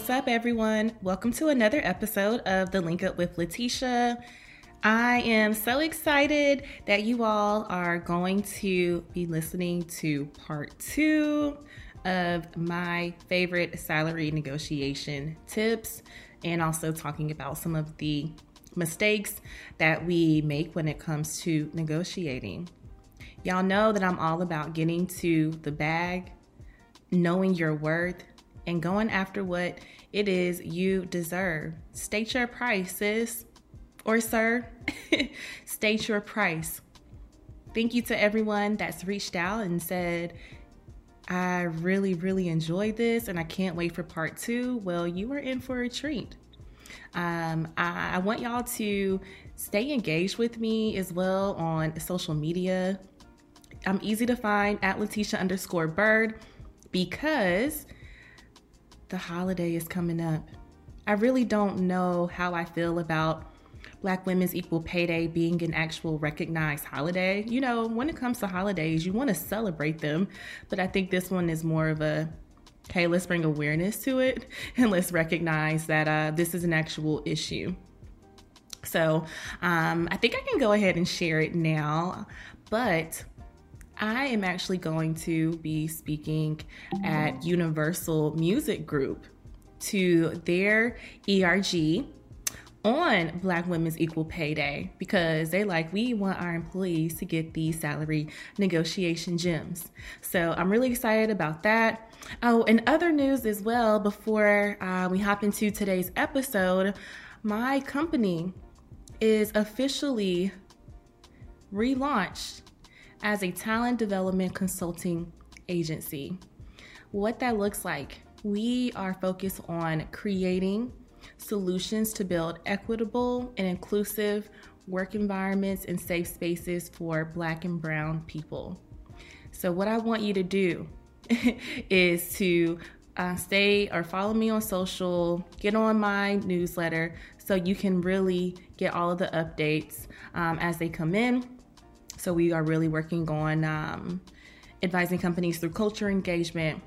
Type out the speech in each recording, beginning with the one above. What's up, everyone? Welcome to another episode of The Link Up with Letitia. I am so excited that you all are going to be listening to part 2 of my favorite salary negotiation tips, and also talking about some of the mistakes that we make when it comes to negotiating. Y'all know that I'm all about getting to the bag, knowing your worth, and going after what it is you deserve. State your price, sis. Or sir, state your price. Thank you to everyone that's reached out and said, I really, really enjoyed this and I can't wait for part 2. Well, you are in for a treat. I want y'all to stay engaged with me as well on social media. I'm easy to find at Letitia_Bird because the holiday is coming up. I really don't know how I feel about Black Women's Equal Pay Day being an actual recognized holiday. You know, when it comes to holidays, you want to celebrate them, but I think this one is more of a, hey, let's bring awareness to it and let's recognize that this is an actual issue. So I think I can go ahead and share it now, but I am actually going to be speaking at Universal Music Group to their ERG on Black Women's Equal Pay Day, because they like, we want our employees to get these salary negotiation gems. So I'm really excited about that. Oh, and other news as well, before we hop into today's episode, my company is officially relaunched as a talent development consulting agency. What that looks like, we are focused on creating solutions to build equitable and inclusive work environments and safe spaces for Black and Brown people. So what I want you to do is to stay or follow me on social, get on my newsletter so you can really get all of the updates as they come in. So we are really working on advising companies through culture engagement,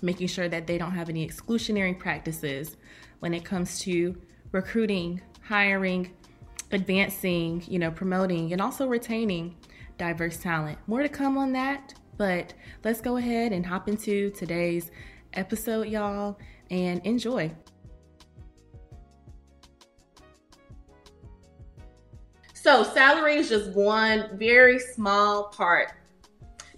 making sure that they don't have any exclusionary practices when it comes to recruiting, hiring, advancing, you know, promoting, and also retaining diverse talent. More to come on that, but let's go ahead and hop into today's episode, y'all, and enjoy. So salary is just one very small part.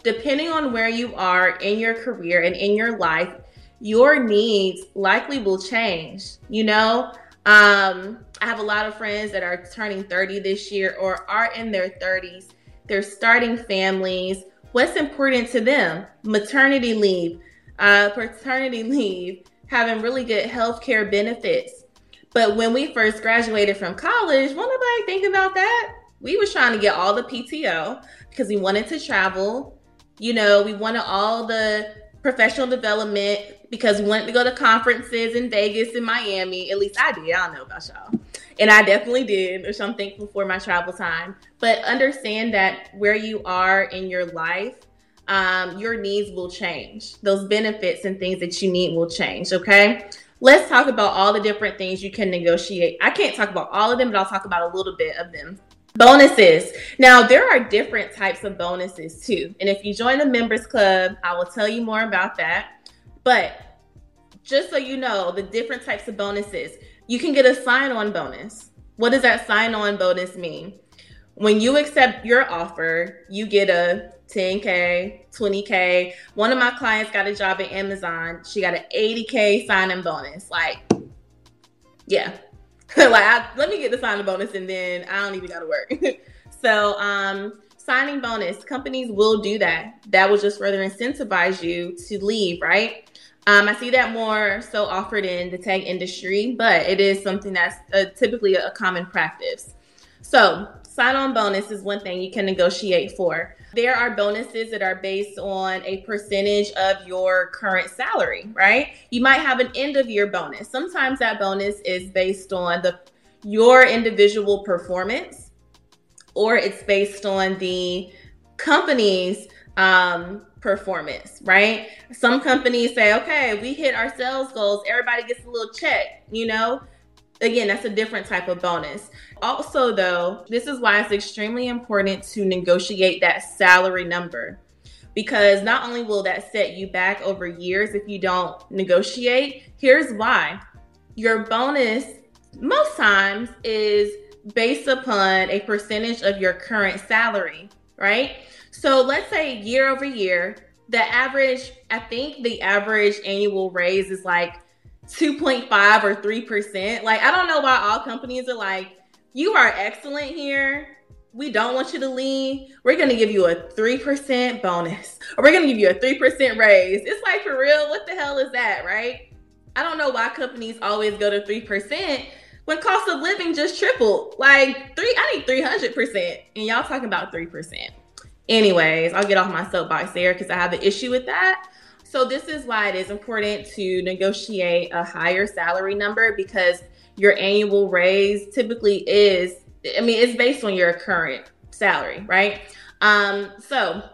Depending on where you are in your career and in your life, your needs likely will change. You know, I have a lot of friends that are turning 30 this year or are in their 30s. They're starting families. What's important to them? Maternity leave, paternity leave, having really good health care benefits. But when we first graduated from college, won't nobody think about that? We were trying to get all the PTO because we wanted to travel. You know, we wanted all the professional development because we wanted to go to conferences in Vegas and Miami. At least I did. I don't know about y'all. And I definitely did, which I'm thankful for my travel time. But understand that where you are in your life, your needs will change. Those benefits and things that you need will change, okay? Let's talk about all the different things you can negotiate. I can't talk about all of them, but I'll talk about a little bit of them. Bonuses. Now, there are different types of bonuses too. And if you join the members club, I will tell you more about that. But just so you know, the different types of bonuses, you can get a sign-on bonus. What does that sign-on bonus mean? When you accept your offer, you get a $10K, $20K. One of my clients got a job at Amazon. She got an $80K sign-in bonus. Like, yeah. Let me get the signing bonus and then I don't even got to work. So signing bonus, companies will do that. That will just further incentivize you to leave, right? I see that more so offered in the tech industry, but it is something that's typically a common practice. So sign-on bonus is one thing you can negotiate for. There are bonuses that are based on a percentage of your current salary, right? You might have an end of year bonus. Sometimes that bonus is based on your individual performance, or it's based on the company's performance, right? Some companies say, okay, we hit our sales goals, everybody gets a little check, you know? Again, that's a different type of bonus. Also though, this is why it's extremely important to negotiate that salary number, because not only will that set you back over years if you don't negotiate, here's why. Your bonus most times is based upon a percentage of your current salary, right? So let's say year over year, the average annual raise is like 2.5 or 3%. Like, I don't know why all companies are like, you are excellent here. We don't want you to leave. We're going to give you a 3% bonus, or we're going to give you a 3% raise. It's like, for real, what the hell is that, right? I don't know why companies always go to 3% when cost of living just tripled. Like, I need 300%. And y'all talking about 3%. Anyways, I'll get off my soapbox there because I have an issue with that. So this is why it is important to negotiate a higher salary number, because your annual raise typically is, I mean, it's based on your current salary, right? Again,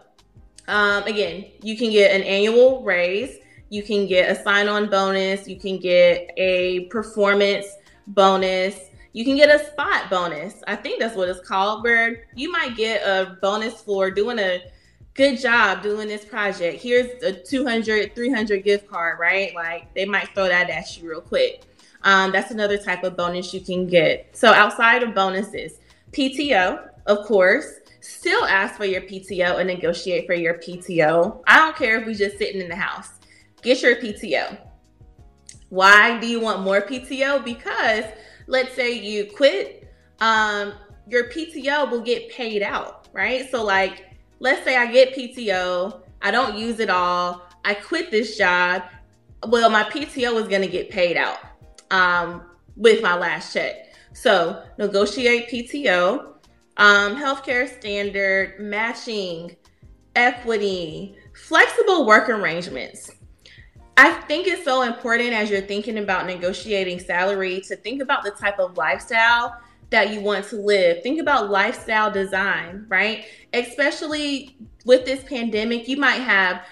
you can get an annual raise, you can get a sign-on bonus, you can get a performance bonus, you can get a spot bonus. I think that's what it's called, where you might get a bonus for doing a good job doing this project. Here's a $200, $300 gift card, right? Like, they might throw that at you real quick. That's another type of bonus you can get. So outside of bonuses, PTO, of course, still ask for your PTO and negotiate for your PTO. I don't care if we just sitting in the house, get your PTO. Why do you want more PTO? Because let's say you quit, your PTO will get paid out, right? So like, let's say I get PTO, I don't use it all, I quit this job. Well, my PTO is gonna get paid out with my last check. So negotiate PTO, healthcare standard, matching, equity, flexible work arrangements. I think it's so important as you're thinking about negotiating salary to think about the type of lifestyle that you want to live. Think about lifestyle design, right? Especially with this pandemic, you might have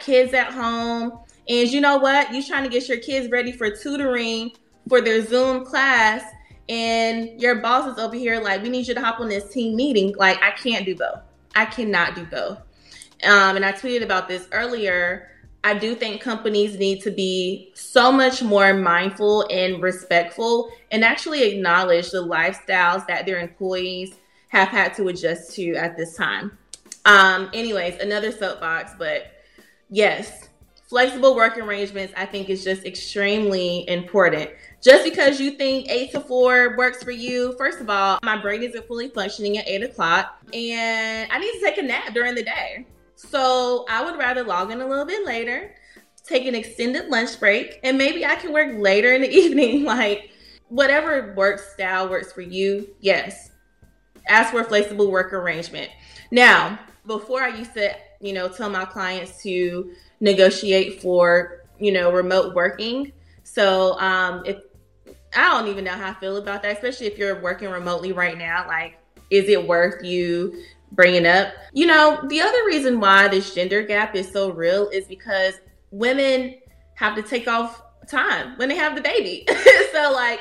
kids at home, and you know what? You're trying to get your kids ready for tutoring for their Zoom class, and your boss is over here like, we need you to hop on this team meeting. Like, I can't do both. I cannot do both. And I tweeted about this earlier. I do think companies need to be so much more mindful and respectful, and actually acknowledge the lifestyles that their employees have had to adjust to at this time. Anyways, another soapbox, but yes, flexible work arrangements, I think, is just extremely important. Just because you think 8 to 4 works for you, first of all, my brain isn't fully functioning at 8 o'clock, and I need to take a nap during the day. So I would rather log in a little bit later, take an extended lunch break, and maybe I can work later in the evening. Like, whatever work style works for you, yes. Ask for a flexible work arrangement. Now, before I used to, tell my clients to negotiate for, remote working. So if I don't even know how I feel about that, especially if you're working remotely right now, like, is it worth you bringing up? The other reason why this gender gap is so real is because women have to take off time when they have the baby. So like,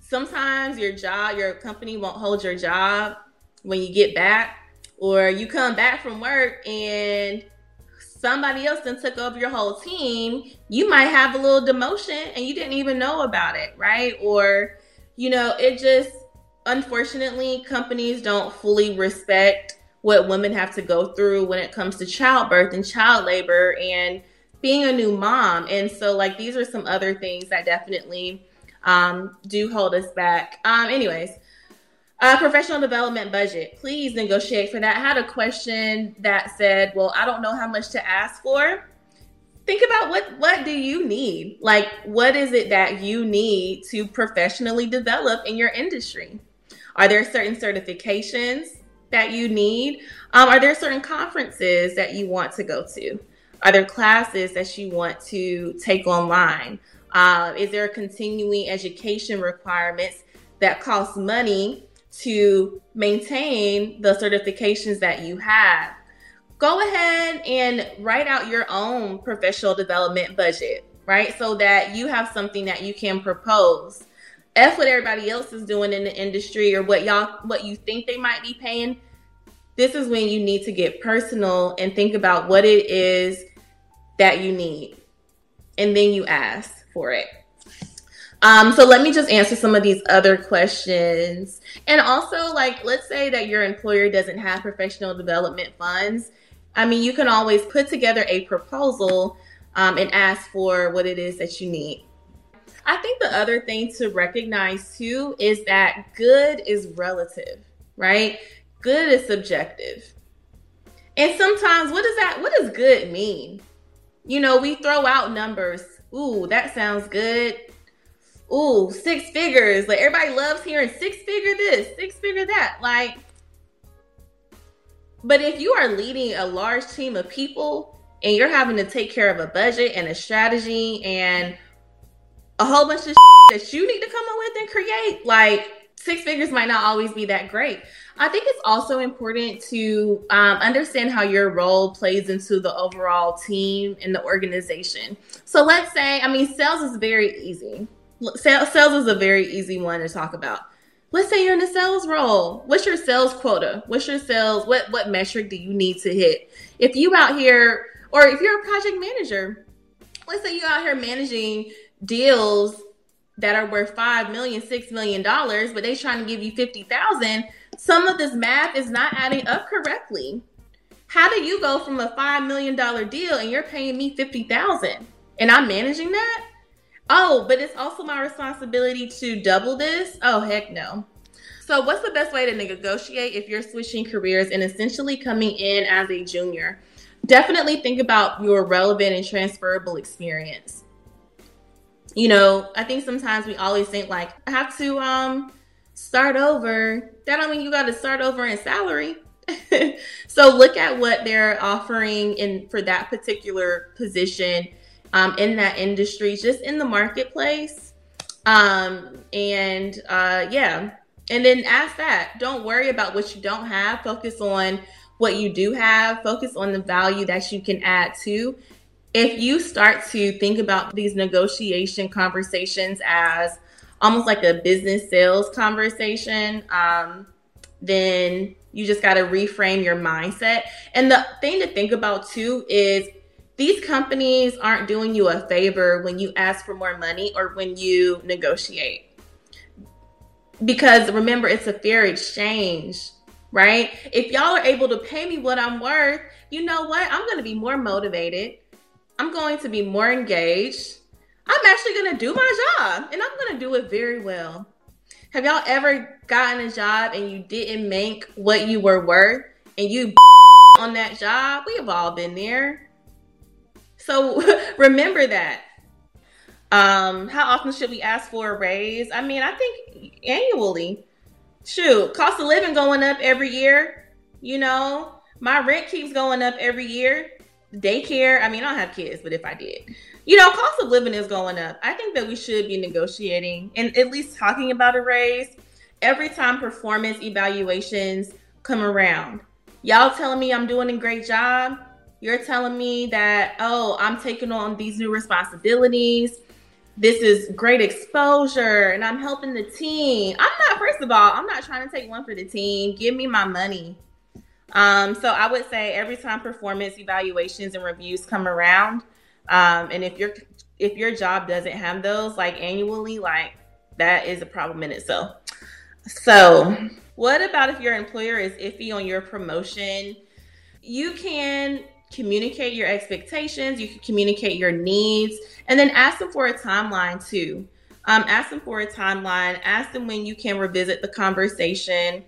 sometimes your company won't hold your job when you get back, or you come back from work and somebody else then took over your whole team. You might have a little demotion and you didn't even know about it, right? Or, it just, unfortunately, companies don't fully respect what women have to go through when it comes to childbirth and child labor and being a new mom. And so like, these are some other things that definitely do hold us back. Professional development budget, please negotiate for that. I had a question that said, well, I don't know how much to ask for. Think about what do you need? Like, what is it that you need to professionally develop in your industry? Are there certain certifications that you need? Are there certain conferences that you want to go to? Are there classes that you want to take online? Is there continuing education requirements that cost money to maintain the certifications that you have? go ahead and write out your own professional development budget, right? So that you have something that you can propose. F what everybody else is doing in the industry or what you think they might be paying. This is when you need to get personal and think about what it is that you need. And then you ask for it. So let me just answer some of these other questions. And also, like, let's say that your employer doesn't have professional development funds. I mean, you can always put together a proposal and ask for what it is that you need. I think the other thing to recognize too is that good is relative, right? Good is subjective. And sometimes what does good mean? You know, we throw out numbers. Ooh, that sounds good. Ooh, 6 figures. Like, everybody loves hearing 6-figure this, 6-figure that. Like, but if you are leading a large team of people and you're having to take care of a budget and a strategy and a whole bunch of shit that you need to come up with and create, like, 6 figures might not always be that great. I think it's also important to understand how your role plays into the overall team and the organization. So let's say, I mean, sales is very easy. Sales is a very easy one to talk about. Let's say you're in a sales role. What's your sales quota? What's your sales? What metric do you need to hit? If you out here, or if you're a project manager, let's say you're out here managing deals that are worth $5 million, $6 million, but they're trying to give you $50,000. Some of this math is not adding up correctly. How do you go from a $5 million deal and you're paying me $50,000 and I'm managing that? Oh, but it's also my responsibility to double this? Oh, heck no. So what's the best way to negotiate if you're switching careers and essentially coming in as a junior? Definitely think about your relevant and transferable experience. You know, I think sometimes we always think like, I have to start over. That don't mean you got to start over in salary. So look at what they're offering for that particular position. In that industry, just in the marketplace. And then ask that. Don't worry about what you don't have. Focus on what you do have. Focus on the value that you can add to. If you start to think about these negotiation conversations as almost like a business sales conversation, then you just got to reframe your mindset. And the thing to think about too is, these companies aren't doing you a favor when you ask for more money or when you negotiate. Because remember, it's a fair exchange, right? If y'all are able to pay me what I'm worth, you know what? I'm going to be more motivated. I'm going to be more engaged. I'm actually going to do my job and I'm going to do it very well. Have y'all ever gotten a job and you didn't make what you were worth and you on that job? We have all been there. So remember that. How often should we ask for a raise? I mean, I think annually. Shoot, cost of living going up every year. You know, my rent keeps going up every year. Daycare, I mean, I don't have kids, but if I did. You know, cost of living is going up. I think that we should be negotiating and at least talking about a raise every time performance evaluations come around. Y'all telling me I'm doing a great job. You're telling me that, oh, I'm taking on these new responsibilities. This is great exposure and I'm helping the team. I'm not trying to take one for the team. Give me my money. So I would say every time performance evaluations and reviews come around, and if your job doesn't have those like annually, like that is a problem in itself. So what about if your employer is iffy on your promotion? You can communicate your expectations, you can communicate your needs, and then ask them for a timeline too. Ask them when you can revisit the conversation.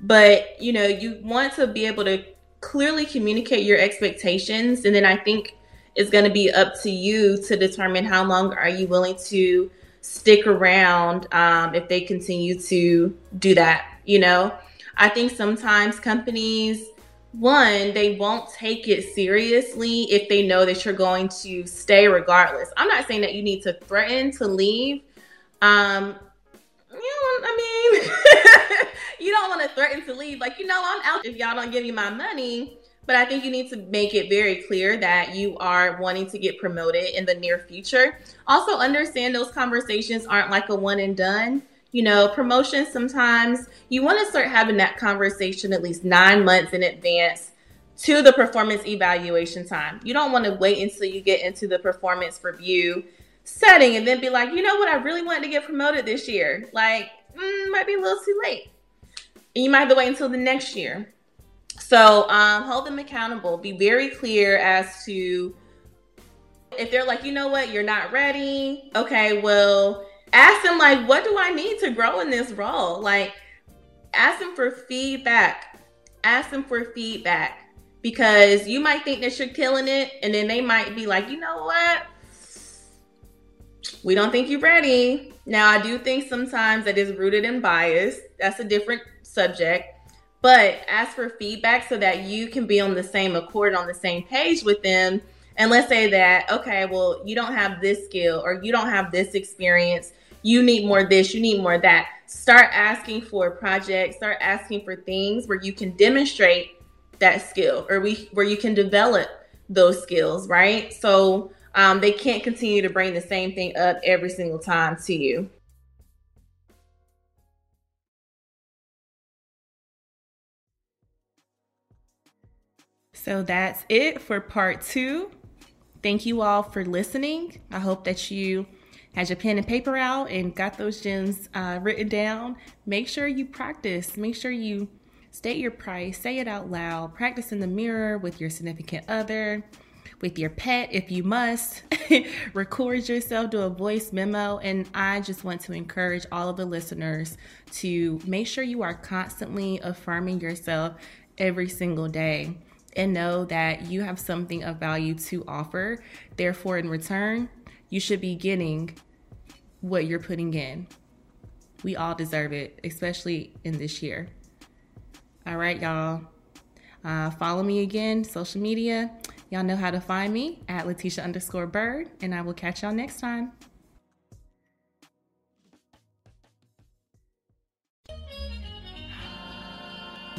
But, you know, you want to be able to clearly communicate your expectations. And then I think it's going to be up to you to determine how long are you willing to stick around if they continue to do that. You know, I think sometimes companies, one, they won't take it seriously if they know that you're going to stay regardless. I'm not saying that you need to threaten to leave. You don't want to threaten to leave. Like, you know, I'm out if y'all don't give me my money. But I think you need to make it very clear that you are wanting to get promoted in the near future. Also understand those conversations aren't like a one and done. You know, promotion, sometimes you want to start having that conversation at least 9 months in advance to the performance evaluation time. You don't want to wait until you get into the performance review setting and then be like, you know what, I really wanted to get promoted this year. Like, might be a little too late. And you might have to wait until the next year. So hold them accountable. Be very clear as to if they're like, you know what, you're not ready. Okay, well, ask them like, what do I need to grow in this role? Like, ask them for feedback. Ask them for feedback, because you might think that you're killing it, and then they might be like, you know what, we don't think you're ready. Now, I do think sometimes that is rooted in bias. That's a different subject. But ask for feedback so that you can be on the same accord, on the same page with them. And let's say that, okay, well, you don't have this skill, or you don't have this experience. You need more this, you need more that. Start asking for projects, start asking for things where you can demonstrate that skill, or where you can develop those skills, right? So they can't continue to bring the same thing up every single time to you. So that's it for part two. Thank you all for listening. I hope that you had your pen and paper out and got those gems written down. Make sure you practice. Make sure you state your price. Say it out loud. Practice in the mirror with your significant other, with your pet if you must. Record yourself, do a voice memo. And I just want to encourage all of the listeners to make sure you are constantly affirming yourself every single day. And know that you have something of value to offer. Therefore, in return, you should be getting what you're putting in. We all deserve it, especially in this year. All right, y'all. Follow me again, social media. Y'all know how to find me at Letitia_Bird, and I will catch y'all next time.